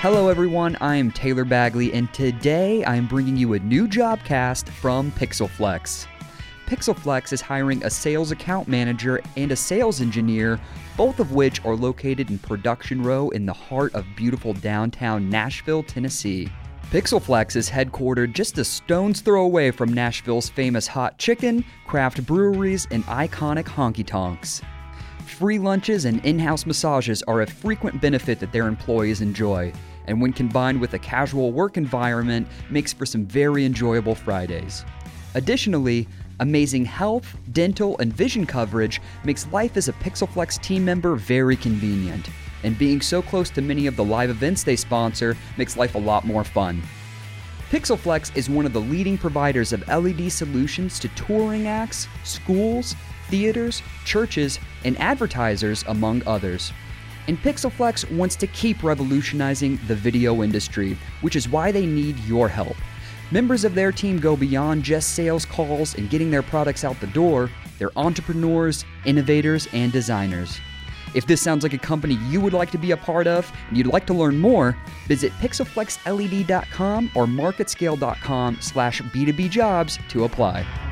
Hello everyone, I am Taylor Bagley, and today I am bringing you a new job cast from PixelFlex. PixelFlex is hiring a sales account manager and a sales engineer, both of which are located in Production Row in the heart of beautiful downtown Nashville, Tennessee. PixelFlex is headquartered just a stone's throw away from Nashville's famous hot chicken, craft breweries, and iconic honky-tonks. Free lunches and in-house massages are a frequent benefit that their employees enjoy, and when combined with a casual work environment, makes for some very enjoyable Fridays. Additionally, amazing health, dental, and vision coverage makes life as a PixelFlex team member very convenient. And being so close to many of the live events they sponsor makes life a lot more fun. PixelFlex is one of the leading providers of LED solutions to touring acts, schools, theaters, churches, and advertisers, among others. And PixelFlex wants to keep revolutionizing the video industry, which is why they need your help. Members of their team go beyond just sales calls and getting their products out the door. They're entrepreneurs, innovators, and designers. If this sounds like a company you would like to be a part of and you'd like to learn more, visit pixelflexled.com or marketscale.com/B2B jobs to apply.